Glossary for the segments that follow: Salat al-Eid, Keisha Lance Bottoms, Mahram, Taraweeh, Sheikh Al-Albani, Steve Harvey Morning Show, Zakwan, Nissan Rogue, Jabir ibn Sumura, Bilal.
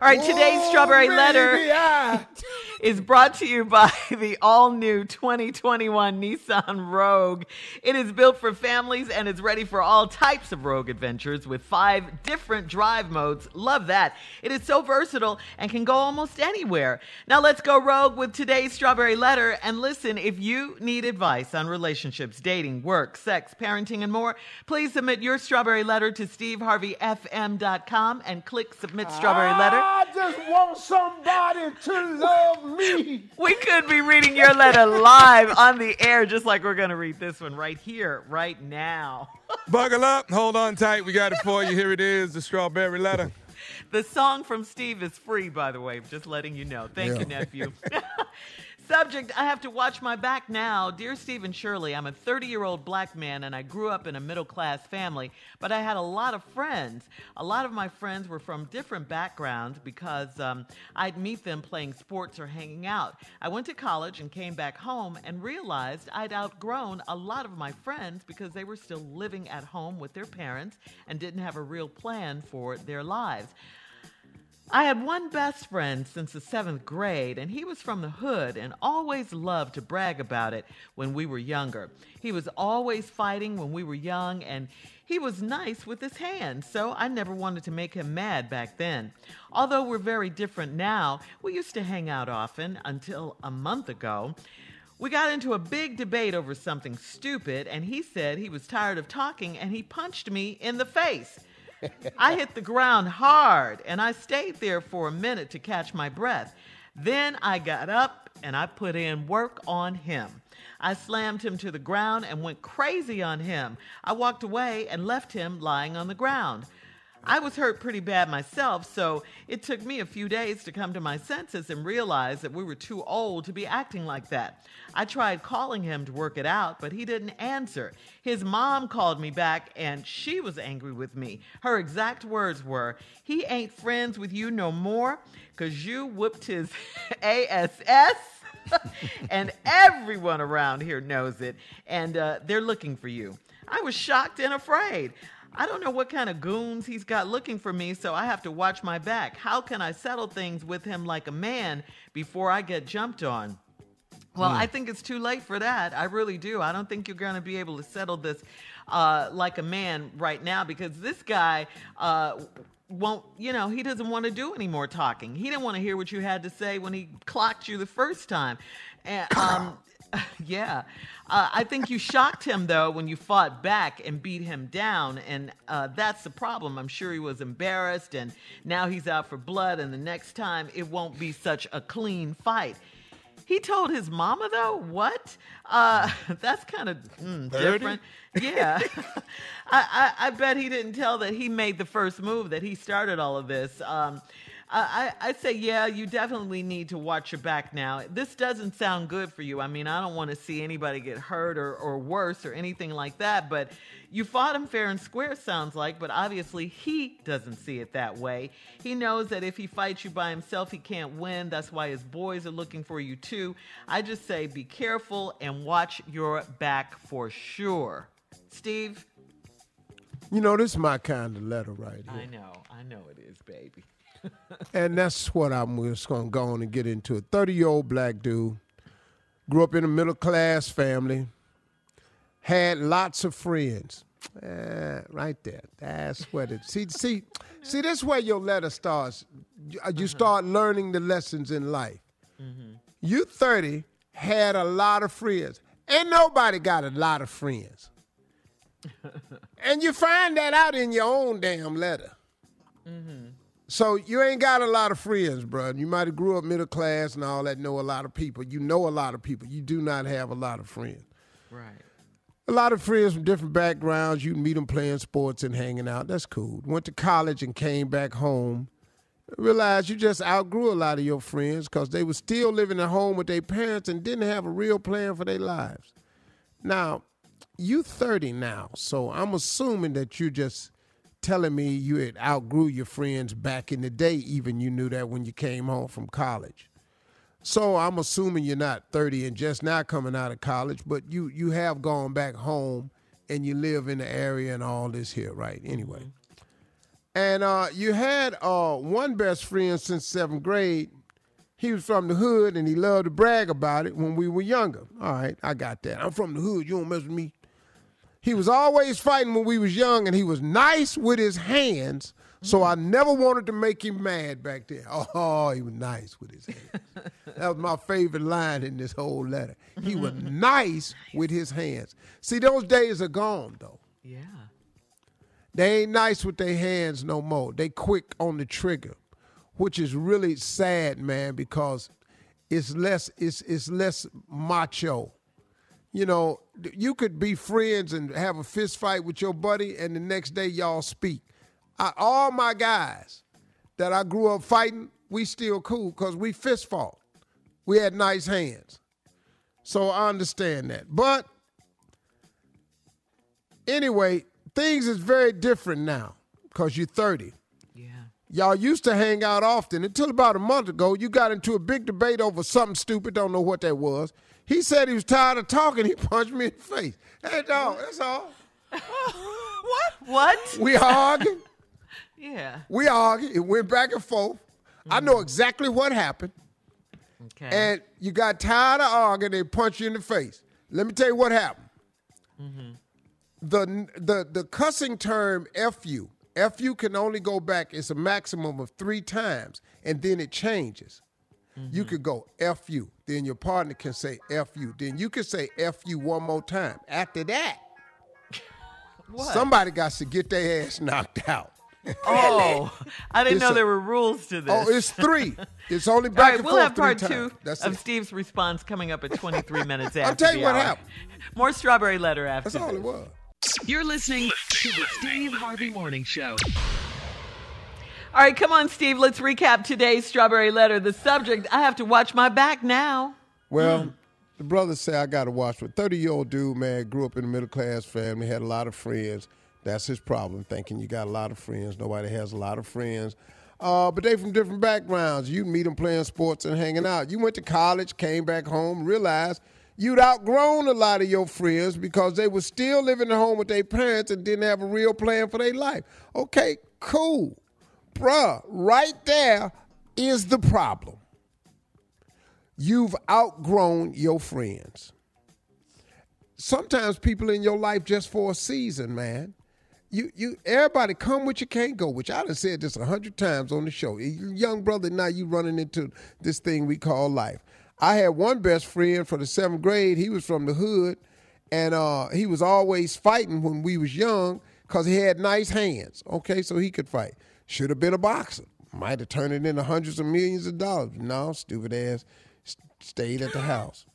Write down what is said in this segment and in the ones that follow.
All right, today's Strawberry Letter is brought to you by the all-new 2021 Nissan Rogue. It is built for families and is ready for all types of rogue adventures with 5 different drive modes. Love that. It is so versatile and can go almost anywhere. Now let's go rogue with today's Strawberry Letter. And listen, if you need advice on relationships, dating, work, sex, parenting, and more, please submit your Strawberry Letter to steveharveyfm.com and click Submit Strawberry Letter. I just want somebody to love me. We could be reading your letter live on the air, just like we're going to read this one right here, right now. Buckle up. Hold on tight. We got it for you. Here it is, the Strawberry Letter. The song from Steve is free, by the way. Just letting you know. Thank you, nephew. Subject, I have to watch my back now. Dear Steve and Shirley, I'm a 30-year-old black man, and I grew up in a middle-class family, but I had a lot of friends. A lot of my friends were from different backgrounds because I'd meet them playing sports or hanging out. I went to college and came back home and realized I'd outgrown a lot of my friends because they were still living at home with their parents and didn't have a real plan for their lives. I had one best friend since the 7th grade, and he was from the hood and always loved to brag about it when we were younger. He was always fighting when we were young, and he was nice with his hands, so I never wanted to make him mad back then. Although we're very different now, we used to hang out often until a month ago. We got into a big debate over something stupid, and he said he was tired of talking, and he punched me in the face. I hit the ground hard, and I stayed there for a minute to catch my breath. Then I got up, and I put in work on him. I slammed him to the ground and went crazy on him. I walked away and left him lying on the ground. I was hurt pretty bad myself, so it took me a few days to come to my senses and realize that we were too old to be acting like that. I tried calling him to work it out, but he didn't answer. His mom called me back, and she was angry with me. Her exact words were, "He ain't friends with you no more, 'cause you whooped his ass. And everyone around here knows it, and they're looking for you." I was shocked and afraid. I don't know what kind of goons he's got looking for me, so I have to watch my back. How can I settle things with him like a man before I get jumped on? Well, I think it's too late for that. I really do. I don't think you're going to be able to settle this like a man right now, because this guy won't, he doesn't want to do any more talking. He didn't want to hear what you had to say when he clocked you the first time. And, I think you shocked him, though, when you fought back and beat him down, and that's the problem. I'm sure he was embarrassed, and now he's out for blood, and the next time it won't be such a clean fight. He told his mama, though? What? That's kind of different. Yeah. I bet he didn't tell that he made the first move, that he started all of this. I say, you definitely need to watch your back now. This doesn't sound good for you. I mean, I don't want to see anybody get hurt or worse or anything like that, but you fought him fair and square, sounds like, but obviously he doesn't see it that way. He knows that if he fights you by himself, he can't win. That's why his boys are looking for you, too. I just say be careful and watch your back for sure. Steve? This is my kind of letter right here. I know it is, baby. And that's what I'm just going to go on and get into. A 30-year-old black dude, grew up in a middle-class family, had lots of friends. Right there. That's what it is. See, this is where your letter starts. You start learning the lessons in life. Mm-hmm. You 30, had a lot of friends. Ain't nobody got a lot of friends. And you find that out in your own damn letter. Mm-hmm. So you ain't got a lot of friends, bro. You might have grew up middle class and all that, know a lot of people. You know a lot of people. You do not have a lot of friends. Right. A lot of friends from different backgrounds. You meet them playing sports and hanging out. That's cool. Went to college and came back home. Realized you just outgrew a lot of your friends because they were still living at home with their parents and didn't have a real plan for their lives. Now, you 30 now, so I'm assuming that you just telling me you had outgrew your friends back in the day, even you knew that when you came home from college. So I'm assuming you're not 30 and just now coming out of college, but you have gone back home and you live in the area and all this here, right? Anyway. And you had one best friend since seventh grade. He was from the hood, and he loved to brag about it when we were younger. All right, I got that. I'm from the hood. You don't mess with me. He was always fighting when we was young, and he was nice with his hands, so I never wanted to make him mad back there. Oh, he was nice with his hands. That was my favorite line in this whole letter. He was nice with his hands. See, those days are gone, though. Yeah. They ain't nice with their hands no more. They quick on the trigger, which is really sad, man, because it's less macho. You know, you could be friends and have a fist fight with your buddy, and the next day y'all speak. All my guys that I grew up fighting, we still cool because we fist fought. We had nice hands. So I understand that. But anyway, things is very different now because you're 30. Yeah. Y'all used to hang out often. Until about a month ago, you got into a big debate over something stupid. Don't know what that was. He said he was tired of talking. He punched me in the face. Hey, dog, that's all. What? We argued. Yeah. We argued. It went back and forth. Mm-hmm. I know exactly what happened. Okay. And you got tired of arguing. They punched you in the face. Let me tell you what happened. Mm-hmm. The cussing term F-U. F-U can only go back, it's a maximum of 3 times, and then it changes. Mm-hmm. You could go F-U, then your partner can say F-U, then you can say F-U one more time. After that, what? Somebody got to get their ass knocked out. Oh, I didn't know there were rules to this. Oh, it's 3. It's only back and forth. All right, we'll have part 2 of Steve's response coming up at 23 minutes after. I'll tell you what happened. More strawberry letter after. That's all it was. You're listening to the Steve Harvey Morning Show. All right, come on, Steve. Let's recap today's strawberry letter. The subject, I have to watch my back now. Well, the brothers say I got to watch. 30-year-old dude, man, grew up in a middle-class family, had a lot of friends. That's his problem, thinking you got a lot of friends. Nobody has a lot of friends. But they from different backgrounds. You meet them playing sports and hanging out. You went to college, came back home, realized you'd outgrown a lot of your friends because they were still living at home with their parents and didn't have a real plan for their life. Okay, cool. Bruh, right there is the problem. You've outgrown your friends. Sometimes people in your life just for a season, man. Everybody come with you, can't go with you. I done said this 100 times on the show. Young brother, now you running into this thing we call life. I had one best friend for the 7th grade. He was from the hood, and he was always fighting when we was young because he had nice hands, okay, so he could fight. Should have been a boxer. Might have turned it into hundreds of millions of dollars. No, stupid ass stayed at the house.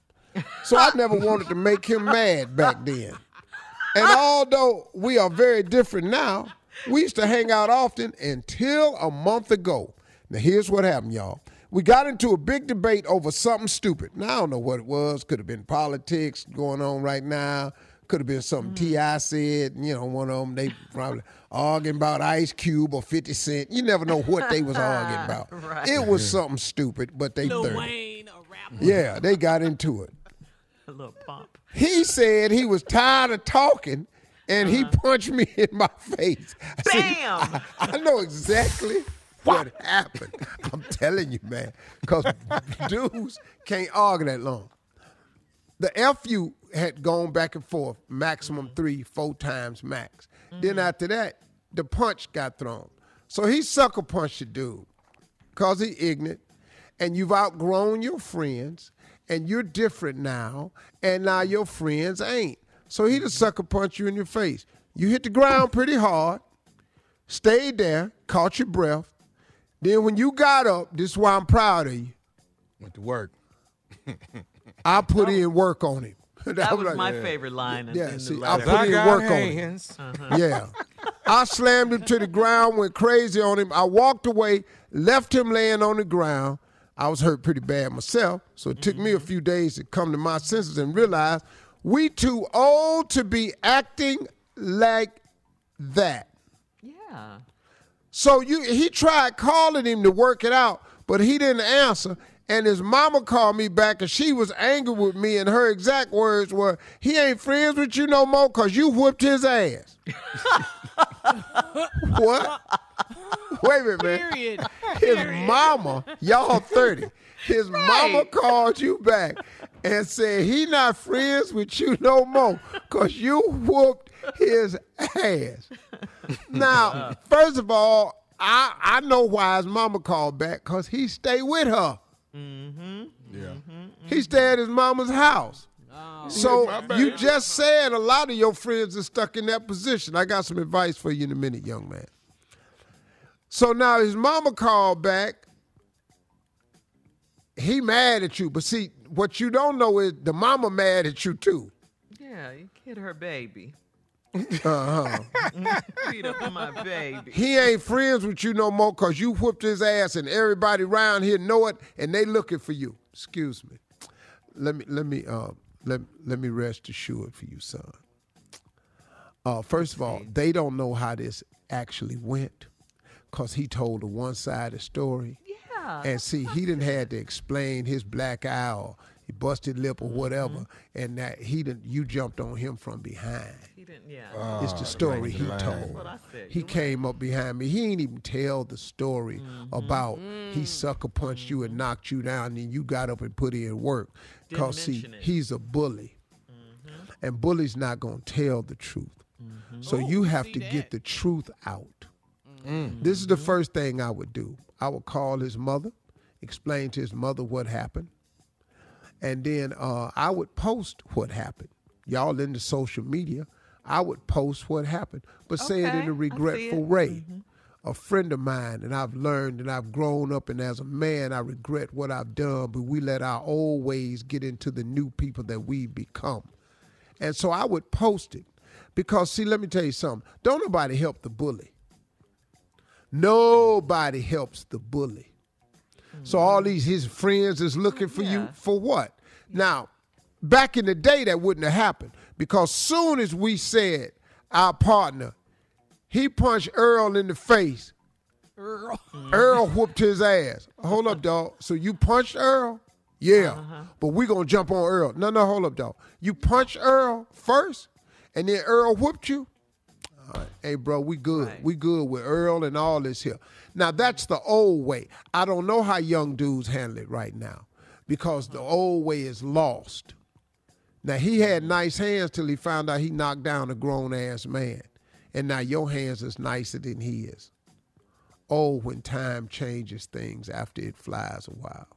So I never wanted to make him mad back then. And although we are very different now, we used to hang out often until a month ago. Now, here's what happened, y'all. We got into a big debate over something stupid. Now, I don't know what it was. Could have been politics going on right now. Could have been something T.I. said. You know, one of them, they probably arguing about Ice Cube or 50 Cent. You never know what they was arguing about. Right. It was something stupid, but they Lil Wayne, a rapper. Yeah, they got into it. A little pump. He said he was tired of talking, and he punched me in my face. Bam! I know exactly what happened. I'm telling you, man, because dudes can't argue that long. The FU had gone back and forth, maximum 3-4 times max. Mm-hmm. Then after that, the punch got thrown. So he sucker punched the dude because he ignorant, and you've outgrown your friends, and you're different now, and now your friends ain't. So he just sucker punched you in your face. You hit the ground pretty hard, stayed there, caught your breath. Then when you got up, this is why I'm proud of you. Went to work. I put in work on him. That was like, my favorite line. I put in work on him. Yeah. I slammed him to the ground, went crazy on him. I walked away, left him laying on the ground. I was hurt pretty bad myself, so it took me a few days to come to my senses and realize we too old to be acting like that. Yeah. So he tried calling him to work it out, but he didn't answer. And his mama called me back, and she was angry with me, and her exact words were, he ain't friends with you no more because you whooped his ass. What? Wait a minute, man. Period. His mama, y'all 30. His mama called you back and said he not friends with you no more because you whooped his ass. Now, first of all, I know why his mama called back, because he stayed with her. Mm-hmm. Yeah. Mm-hmm. He stayed at his mama's house. Oh. So you just said a lot of your friends are stuck in that position. I got some advice for you in a minute, young man. So now his mama called back. He mad at you. But see, what you don't know is the mama mad at you too. Yeah, you kid her baby. Uh-huh. Beat up my baby. He ain't friends with you no more because you whooped his ass and everybody around here know it and they looking for you. Excuse me. Let me rest assured for you, son. First of all, they don't know how this actually went, because he told a one-sided story. Yeah. And see, he didn't have to explain his black eye or his busted lip or whatever, and that he didn't. You jumped on him from behind. He didn't, yeah. It's the story he told. That's what I said. He came up behind me. He ain't even tell the story about he sucker punched you and knocked you down, and then you got up and put in work. Because, see, he's a bully. Mm-hmm. And bullies not going to tell the truth. Mm-hmm. So you have to get the truth out. Mm-hmm. This is the first thing I would do. I would call his mother, explain to his mother what happened, and then I would post what happened. Y'all into social media, I would post what happened, but say it in a regretful way. Mm-hmm. A friend of mine, and I've learned and I've grown up, and as a man, I regret what I've done, but we let our old ways get into the new people that we become. And so I would post it because, see, let me tell you something. Don't nobody help the bully. Nobody helps the bully. So all his friends is looking for you for what? Now, back in the day, that wouldn't have happened, because soon as we said our partner, he punched Earl in the face. Earl. Earl whooped his ass. Hold up, dog. So you punched Earl? Yeah. But we going to jump on Earl. No, hold up, dog. You punched Earl first, and then Earl whooped you? Hey, bro, we good. Right. We good with Earl and all this here. Now, that's the old way. I don't know how young dudes handle it right now, because the old way is lost. Now, he had nice hands till he found out he knocked down a grown-ass man. And now your hands is nicer than his. Oh, when time changes things after it flies a while.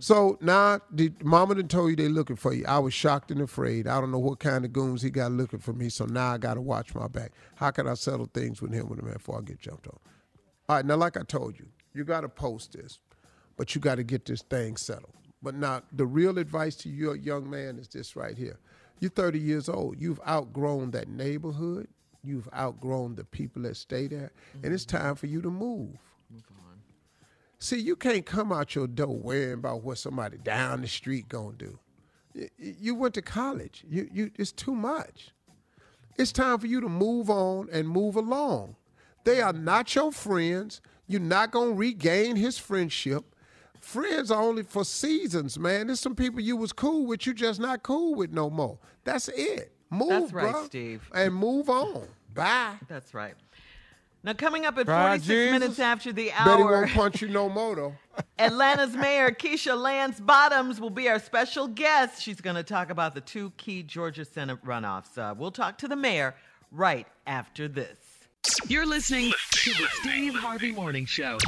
So now, mama done told you they looking for you. I was shocked and afraid. I don't know what kind of goons he got looking for me, so now I got to watch my back. How can I settle things with him before I get jumped on? All right, now, like I told you, you got to post this, but you got to get this thing settled. But now, the real advice to your young man is this right here. You're 30 years old. You've outgrown that neighborhood. You've outgrown the people that stay there, and it's time for you to move. See, you can't come out your door worrying about what somebody down the street gonna do. You went to college. You it's too much. It's time for you to move on and move along. They are not your friends. You're not gonna regain his friendship. Friends are only for seasons, man. There's some people you was cool with, you just not cool with no more. That's it. Move, that's right, bro, Steve. And move on. Bye. That's right. Now, coming up at 46 minutes after the hour. Betty won't punch you no more, though. Atlanta's Mayor Keisha Lance Bottoms will be our special guest. She's going to talk about the two key Georgia Senate runoffs. We'll talk to the mayor right after this. You're listening to the Steve Harvey Morning Show.